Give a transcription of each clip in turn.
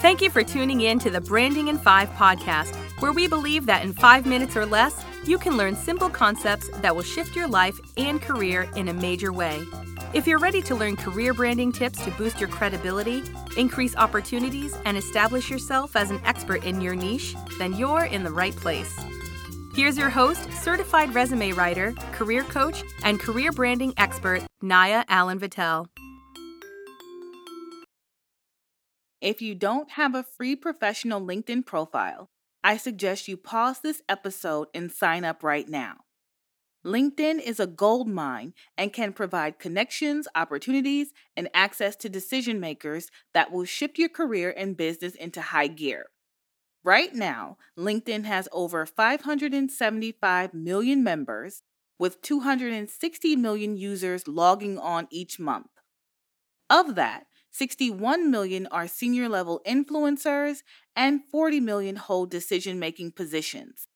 Thank you for tuning in to the Branding in 5 podcast, where we believe that in 5 minutes or less, you can learn simple concepts that will shift your life and career in a major way. If you're ready to learn career branding tips to boost your credibility, increase opportunities, and establish yourself as an expert in your niche, then you're in the right place. Here's your host, certified resume writer, career coach, and career branding expert, Naya Allen-Vittel. If you don't have a free professional LinkedIn profile, I suggest you pause this episode and sign up right now. LinkedIn is a gold mine and can provide connections, opportunities, and access to decision makers that will shift your career and business into high gear. Right now, LinkedIn has over 575 million members with 260 million users logging on each month. Of that, 61 million are senior-level influencers and 40 million hold decision-making positions.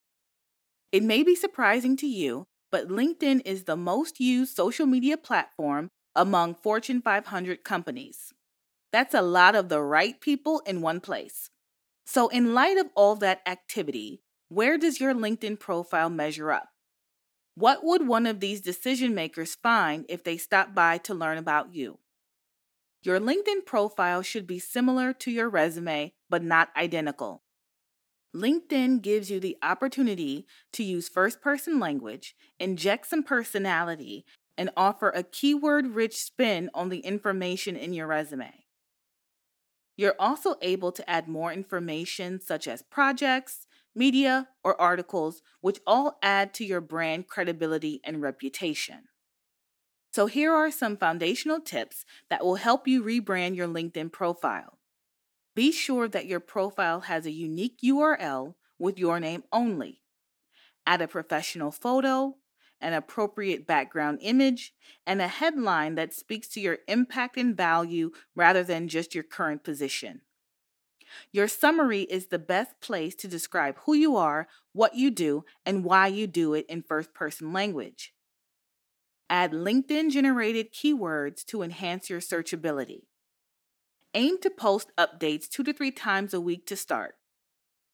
It may be surprising to you, but LinkedIn is the most used social media platform among Fortune 500 companies. That's a lot of the right people in one place. So in light of all that activity, where does your LinkedIn profile measure up? What would one of these decision makers find if they stopped by to learn about you? Your LinkedIn profile should be similar to your resume, but not identical. LinkedIn gives you the opportunity to use first-person language, inject some personality, and offer a keyword-rich spin on the information in your resume. You're also able to add more information such as projects, media, or articles, which all add to your brand credibility and reputation. So here are some foundational tips that will help you rebrand your LinkedIn profile. Be sure that your profile has a unique URL with your name only. Add a professional photo, an appropriate background image, and a headline that speaks to your impact and value rather than just your current position. Your summary is the best place to describe who you are, what you do, and why you do it in first-person language. Add LinkedIn-generated keywords to enhance your searchability. Aim to post updates 2 to 3 times a week to start.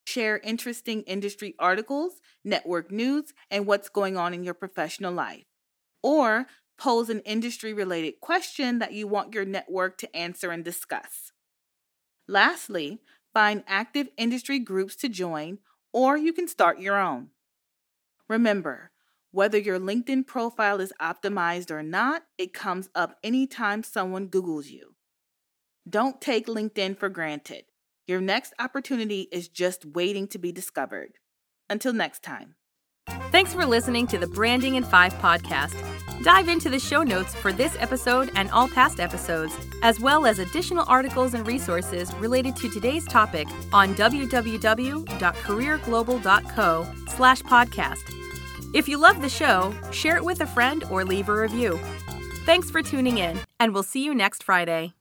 Share interesting industry articles, network news, and what's going on in your professional life. Or pose an industry-related question that you want your network to answer and discuss. Lastly, find active industry groups to join, or you can start your own. Remember, whether your LinkedIn profile is optimized or not, it comes up anytime someone Googles you. Don't take LinkedIn for granted. Your next opportunity is just waiting to be discovered. Until next time. Thanks for listening to the Branding in 5 podcast. Dive into the show notes for this episode and all past episodes, as well as additional articles and resources related to today's topic on www.careerglobal.co/podcast. If you love the show, share it with a friend or leave a review. Thanks for tuning in, and we'll see you next Friday.